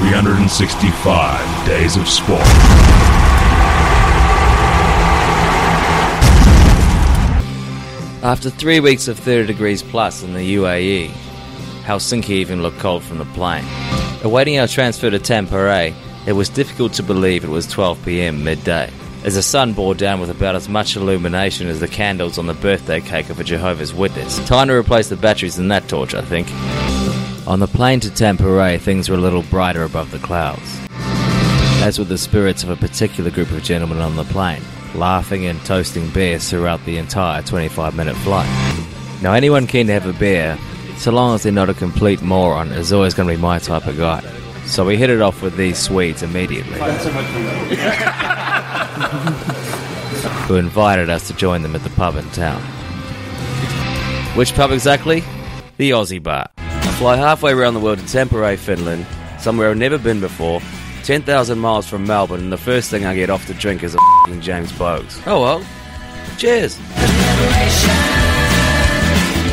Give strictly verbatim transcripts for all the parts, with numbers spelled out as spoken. three hundred sixty-five days of sport. After three weeks of thirty degrees plus in the U A E, Helsinki even looked cold from the plane. Awaiting our transfer to Tampere, it was difficult to believe it was twelve p m midday, as the sun bore down with about as much illumination as the candles on the birthday cake of a Jehovah's Witness. Time to replace the batteries in that torch, I think. On the plane to Tampere, things were a little brighter above the clouds, as were the spirits of a particular group of gentlemen on the plane, laughing and toasting beers throughout the entire twenty-five minute flight. Now, anyone keen to have a beer, so long as they're not a complete moron, is always going to be my type of guy. So we hit it off with these Swedes immediately, who invited us to join them at the pub in town. Which pub exactly? The Aussie Bar. I fly halfway around the world to Tampere, Finland, somewhere I've never been before, ten thousand miles from Melbourne, and the first thing I get off to drink is a f***ing James Bogues. Oh well, cheers.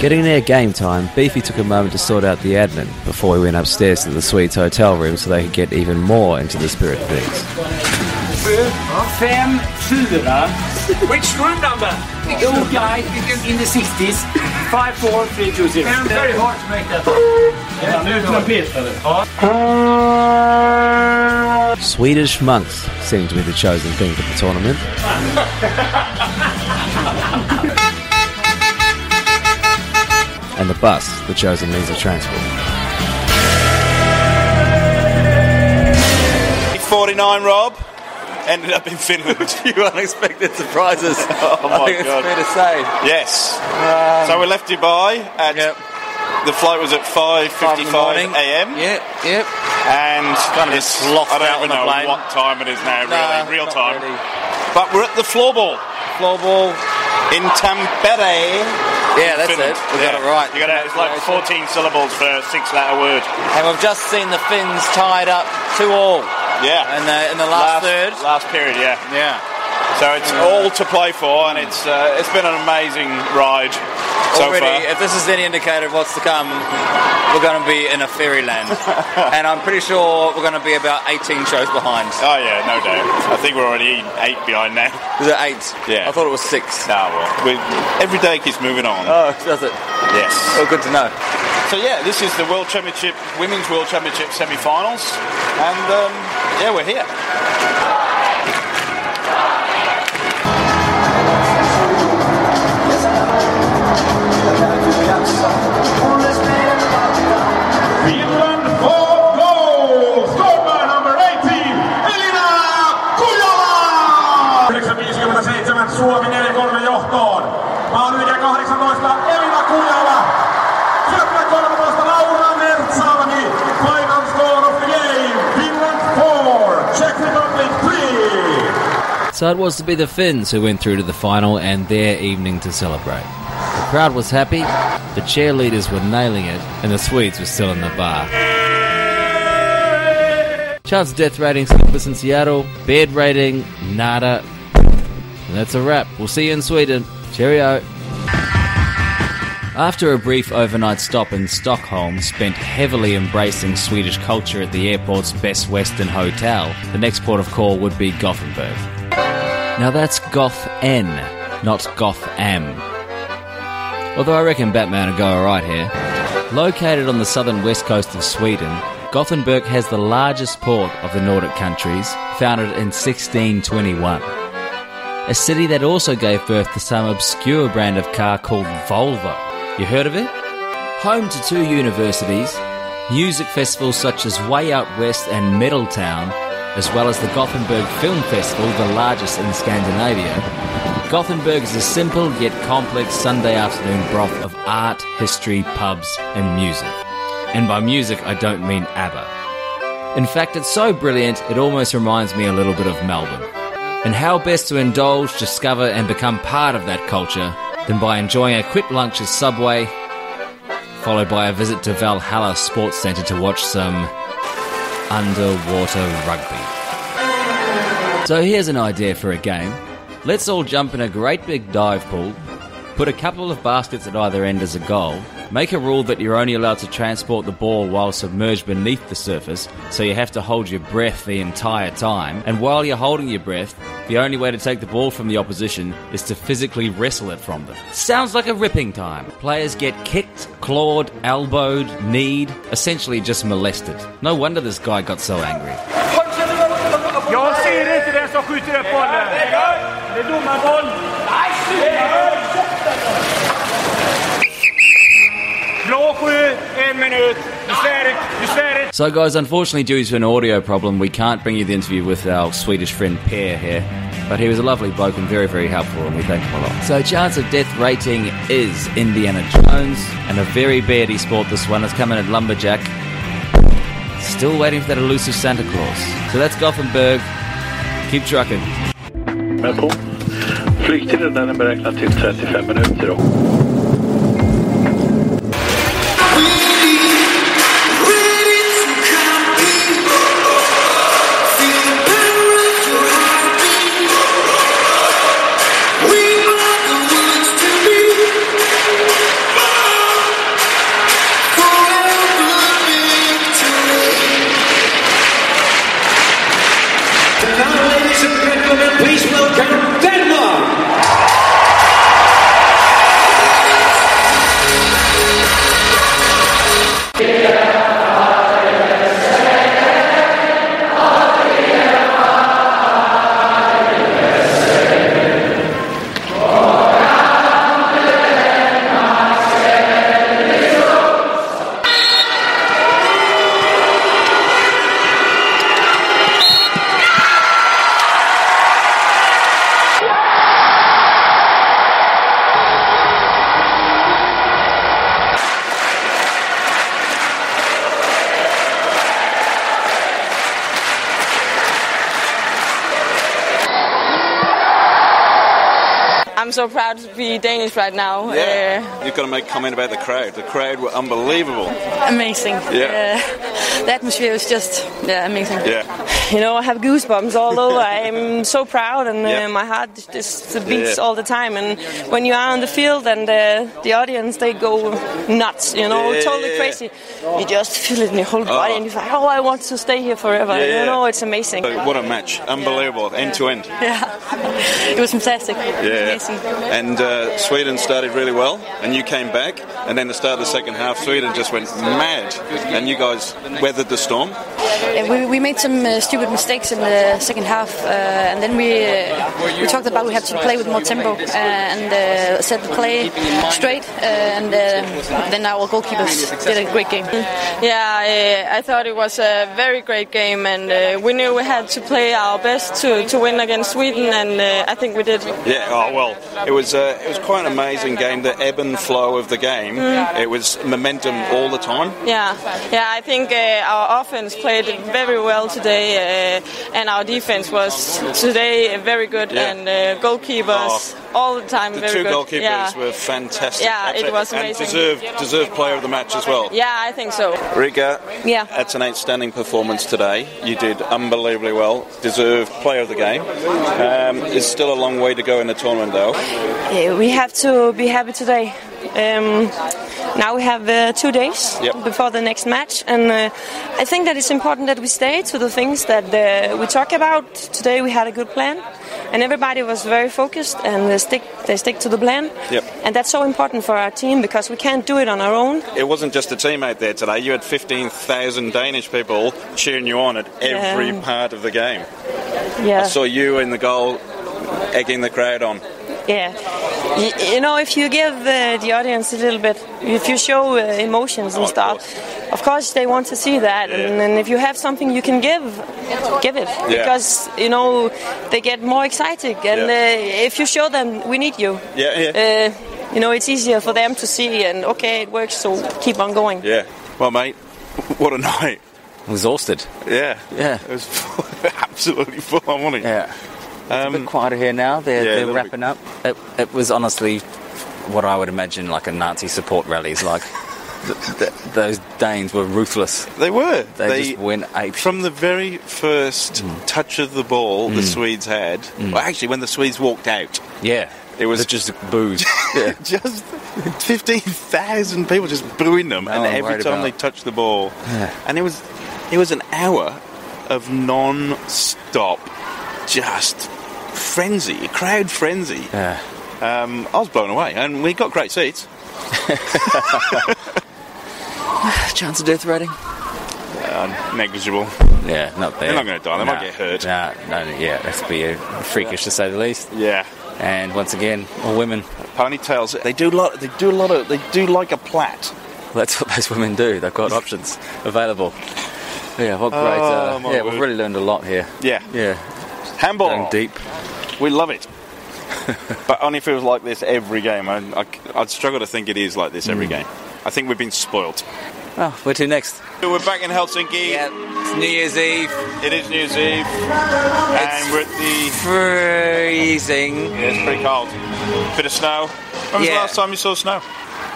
Getting near game time, Beefy took a moment to sort out the admin before we went upstairs to the Swedes' hotel room so they could get even more into the spirit of things. Fem, fyra. Which room number? The old guy in the sixties. Five, four, three, two, zero. Very hard to make that. Swedish monks seem to be the chosen thing for the tournament. And the bus, the chosen means of transport. forty-nine, Rob. Ended up in Finland with few unexpected surprises. Oh my I think God. It's fair to say. Yes. Um, so we left Dubai at yep. the flight was at five fifty-five a m Yep, yep. And kind of it's, lost I don't even know plane. what time it is now, really, nah, real time. Really. But we're at the floorball. Floorball in Tampere. Yeah, in that's Finland. it. We yeah. got it right. You got it. It's like fourteen syllables for a six-letter word. And we've just seen the Finns tied up two all. Yeah, in the, in the last, last third, last period, yeah, yeah. So it's yeah. all to play for, and it's uh, it's been an amazing ride so Already, far. If this is any indicator of what's to come, we're going to be in a fairyland, and I'm pretty sure we're going to be about eighteen shows behind. Oh yeah, no doubt. I think we're already eight behind now. Is it eight? Yeah. I thought it was six. No, well, every day keeps moving on. Oh, does it? Yes. Well, good to know. So yeah, this is the World Championship, Women's World Championship semi-finals, and um, yeah, we're here. Finland for goal! Scored by number eighteen, Elina Kuljola! yhdeksänkymmentäseitsemän Suomi neljä kolme johtoon. Maalivahti kahdeksantoista, Elina Kuljola. So it was to be the Finns who went through to the final and their evening to celebrate. The crowd was happy, the cheerleaders were nailing it, and the Swedes were still in the bar. Child's death rating, sleepless in Seattle, bed rating, nada. And that's a wrap. We'll see you in Sweden. Cheerio. After a brief overnight stop in Stockholm, spent heavily embracing Swedish culture at the airport's Best Western Hotel, the next port of call would be Gothenburg. Now that's Goth-N, not Goth-Am. Although I reckon Batman would go alright here. Located on the southern west coast of Sweden, Gothenburg has the largest port of the Nordic countries, founded in sixteen twenty-one. A city that also gave birth to some obscure brand of car called Volvo. You heard of it? Home to two universities, music festivals such as Way Out West and Metal Town, as well as the Gothenburg Film Festival, the largest in Scandinavia, Gothenburg is a simple yet complex Sunday afternoon broth of art, history, pubs and music. And by music, I don't mean ABBA. In fact, it's so brilliant, it almost reminds me a little bit of Melbourne. And how best to indulge, discover and become part of that culture than by enjoying a quick lunch at Subway, followed by a visit to Valhalla Sports Centre to watch some Underwater Rugby. So here's an idea for a game. Let's all jump in a great big dive pool, put a couple of baskets at either end as a goal, Make a rule that you're only allowed to transport the ball while submerged beneath the surface, so you have to hold your breath the entire time. And while you're holding your breath, the only way to take the ball from the opposition is to physically wrestle it from them. Sounds like a ripping time. Players get kicked, clawed, elbowed, kneed, essentially just molested. No wonder this guy got so angry. Jag ser inte den som skjuter upp bollen. Det är domarboll. So guys, unfortunately due to an audio problem, we can't bring you the interview with our Swedish friend Per here. But he was a lovely bloke and very, very helpful, and we thank him a lot. So chance of death rating is Indiana Jones, and a very beardy sport this one. It's coming at Lumberjack. Still waiting for that elusive Santa Claus. So that's Gothenburg. Keep trucking. Flygtiden den är beräknad till thirty-five minuter då. I'm so proud to be Danish right now. Yeah. Uh, You've got to make a comment about the crowd. The crowd were unbelievable. Amazing. Yeah. Uh, the atmosphere was just yeah, amazing. Yeah. You know, I have goosebumps all over. I'm so proud, and uh, yeah. my heart just beats yeah. all the time. And when you are on the field and uh, the audience, they go nuts, you know, yeah. totally crazy. You just feel it in your whole body, oh. and you're like, oh, I want to stay here forever. Yeah. You know, it's amazing. So what a match. Unbelievable, yeah. end to end. Yeah. It was fantastic. Yeah. Amazing. And uh, Sweden started really well, and you came back, and then the start of the second half, Sweden just went mad, and you guys weathered the storm. Yeah, we, we made some uh, stupid mistakes in the second half, uh, and then we uh, we talked about we had to play with more tempo uh, and uh, set the play straight, uh, and uh, then our goalkeepers did a great game. Yeah, I, I thought it was a very great game, and uh, we knew we had to play our best to, to win against Sweden, and uh, I think we did. Yeah, oh well. It was uh, it was quite an amazing game. The ebb and flow of the game. Mm. It was momentum all the time. Yeah, yeah. I think uh, our offense played very well today, uh, and our defense was today very good. Yeah. And uh, goalkeepers oh. all the time. The very two good. goalkeepers yeah. were fantastic. Yeah, it was amazing. And deserved deserved player of the match as well. Yeah, I think so. Rika. Yeah. That's an outstanding performance today. You did unbelievably well. Deserved player of the game. Um, it's still a long way to go in the tournament though. Yeah, we have to be happy today. Um, now we have uh, two days yep. before the next match, and uh, I think that it's important that we stay to the things that uh, we talk about. Today we had a good plan, and everybody was very focused, and they stick they stick to the plan. Yep. And that's so important for our team, because we can't do it on our own. It wasn't just a team out there today. You had fifteen thousand Danish people cheering you on at every um, part of the game. Yeah. I saw you in the goal, egging the crowd on. Yeah, you, you know, if you give uh, the audience a little bit, if you show uh, emotions and oh, stuff, of course. of course they want to see that, yeah. and, and if you have something you can give, give it, yeah. because, you know, they get more excited, and yeah. uh, if you show them, we need you. Yeah, yeah. Uh, you know, it's easier for them to see, and okay, it works, so keep on going. Yeah, well, mate, what a night. Exhausted. Yeah. Yeah. It was absolutely full on, wasn't it? Yeah. It's um, a bit quieter here now. They're, yeah, they're wrapping bit. up. It, it was honestly what I would imagine like a Nazi support rallies. Like th- th- those Danes were ruthless. They were. They, they just went apeshit. From the very first mm. touch of the ball mm. the Swedes had. Mm. Well, actually, when the Swedes walked out. Yeah. It was just booze. Yeah. Just fifteen thousand people just booing them, no, and I'm every time about. they touched the ball. Yeah. And it was it was an hour of non-stop just frenzy, crowd frenzy. Yeah. Um, I was blown away, and we got great seats. Chance of death rating? Uh, negligible. Yeah, not there. They're not going to die. They no, might get hurt. No, no, yeah, that's be freakish yeah. to say the least. Yeah. And once again, all women. Ponytails. They do lot. They do a lot of. They do like a plait. Well, that's what those women do. They've got options available. Yeah. What great. Uh, oh, yeah, word. We've really learned a lot here. Yeah. Yeah. Handball. Going deep. We love it. But only if it was like this every game. I, I, I'd struggle to think it is like this every mm. game. I think we've been spoilt. Oh, where to next? We're back in Helsinki. Yeah, it's New Year's Eve. It is New Year's Eve. And it's we're at the... freezing. Yeah, it's pretty cold. Bit of snow. When was yeah. the last time you saw snow?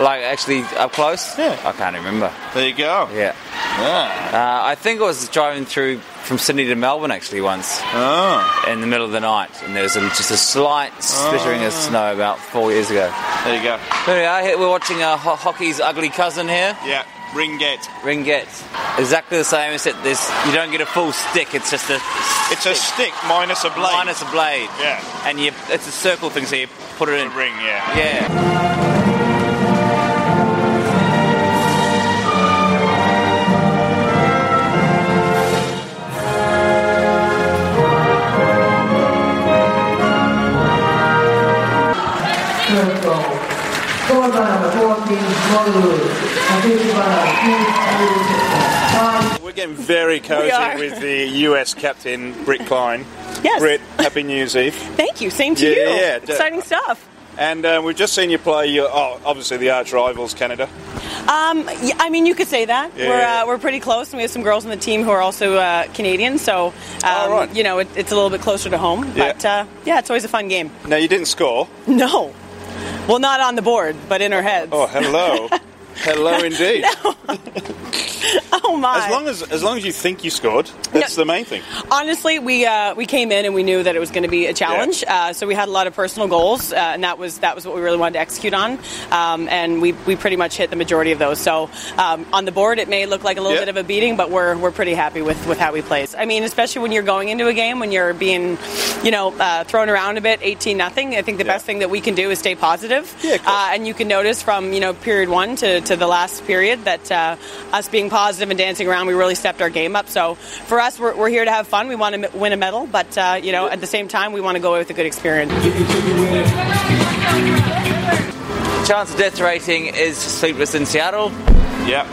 Like, actually, up close? Yeah. I can't remember. There you go. Yeah. yeah. Uh, I think I was driving through from Sydney to Melbourne, actually, once. Oh. In the middle of the night. And there was a, just a slight splittering oh. of snow about four years ago. There you go. There we are. Here, we're watching uh, ho- hockey's ugly cousin here. Yeah. Ringette. Ringette. Exactly the same, except this. You don't get a full stick, it's just a It's stick. a stick minus a blade. Minus a blade. Yeah. And you, it's a circle thing, so you put it in. It's a ring, yeah. Yeah. We're getting very cozy with the U S captain, Britt Klein. Yes. Britt, happy New Year's Eve. Thank you. Same to yeah, you. Yeah, exciting stuff. And um, we've just seen you play your, oh, obviously the arch rivals, Canada. Um, yeah, I mean, you could say that. Yeah. We're uh, we're pretty close, and we have some girls on the team who are also uh, Canadian, so um, oh, right. you know it, it's a little bit closer to home. Yeah. But uh, yeah, it's always a fun game. Now you didn't score. No. Well, not on the board, but in her head. Oh, hello. Hello indeed. No. Oh my. As long as as long as you think you scored, that's no. the main thing. Honestly, we uh, we came in and we knew that it was going to be a challenge. Yeah. Uh, so we had a lot of personal goals, uh, and that was that was what we really wanted to execute on. Um, and we, we pretty much hit the majority of those. So um, on the board, it may look like a little yeah. bit of a beating, but we're we're pretty happy with, with how we played. I mean, especially when you're going into a game when you're being, you know, uh, thrown around a bit, eighteen nothing. I think the yeah. best thing that we can do is stay positive. Yeah, of course. Uh, and you can notice from you know period one to to the last period that uh, us being positive and dancing around, we really stepped our game up. So for us, we're, we're here to have fun. We want to m- win a medal, but uh, you know, at the same time, we want to go away with a good experience. Chance of death rating is Sleepless in Seattle. Yep.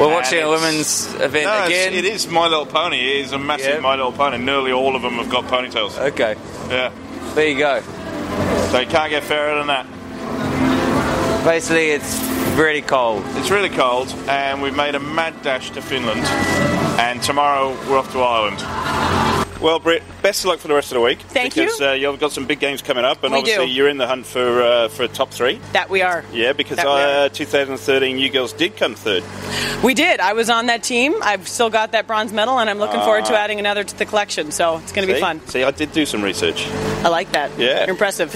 We're watching a women's event no, again. It is My Little Pony. It is a massive yep. My Little Pony. Nearly all of them have got ponytails. Okay. Yeah. There you go. So you can't get fairer than that. Basically, it's really cold. It's really cold, and we've made a mad dash to Finland, and tomorrow we're off to Ireland. Well, Britt, best of luck for the rest of the week. Thank because, you. Because uh, you've got some big games coming up, and we obviously do. You're in the hunt for uh, for top three. That we are. Yeah, because uh, twenty thirteen you girls did come third. We did. I was on that team. I've still got that bronze medal, and I'm looking ah. forward to adding another to the collection, so it's going to be fun. See, I did do some research. I like that. Yeah. You're impressive.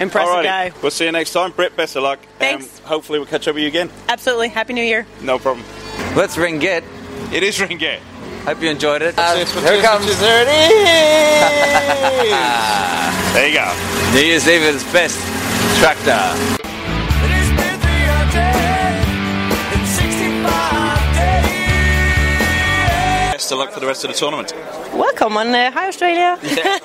Impressive Alrighty. guy. We'll see you next time. Britt, best of luck. Thanks. Um, hopefully we'll catch up with you again. Absolutely. Happy New Year. No problem. Let's Ringette. It is Ringette. Hope you enjoyed it. Uh, it's, it's, here it comes. There it is. There you go. New Year's Eve is best. Tractor. Best of luck for the rest of the tournament. Welcome on uh, Hi Australia. Yeah.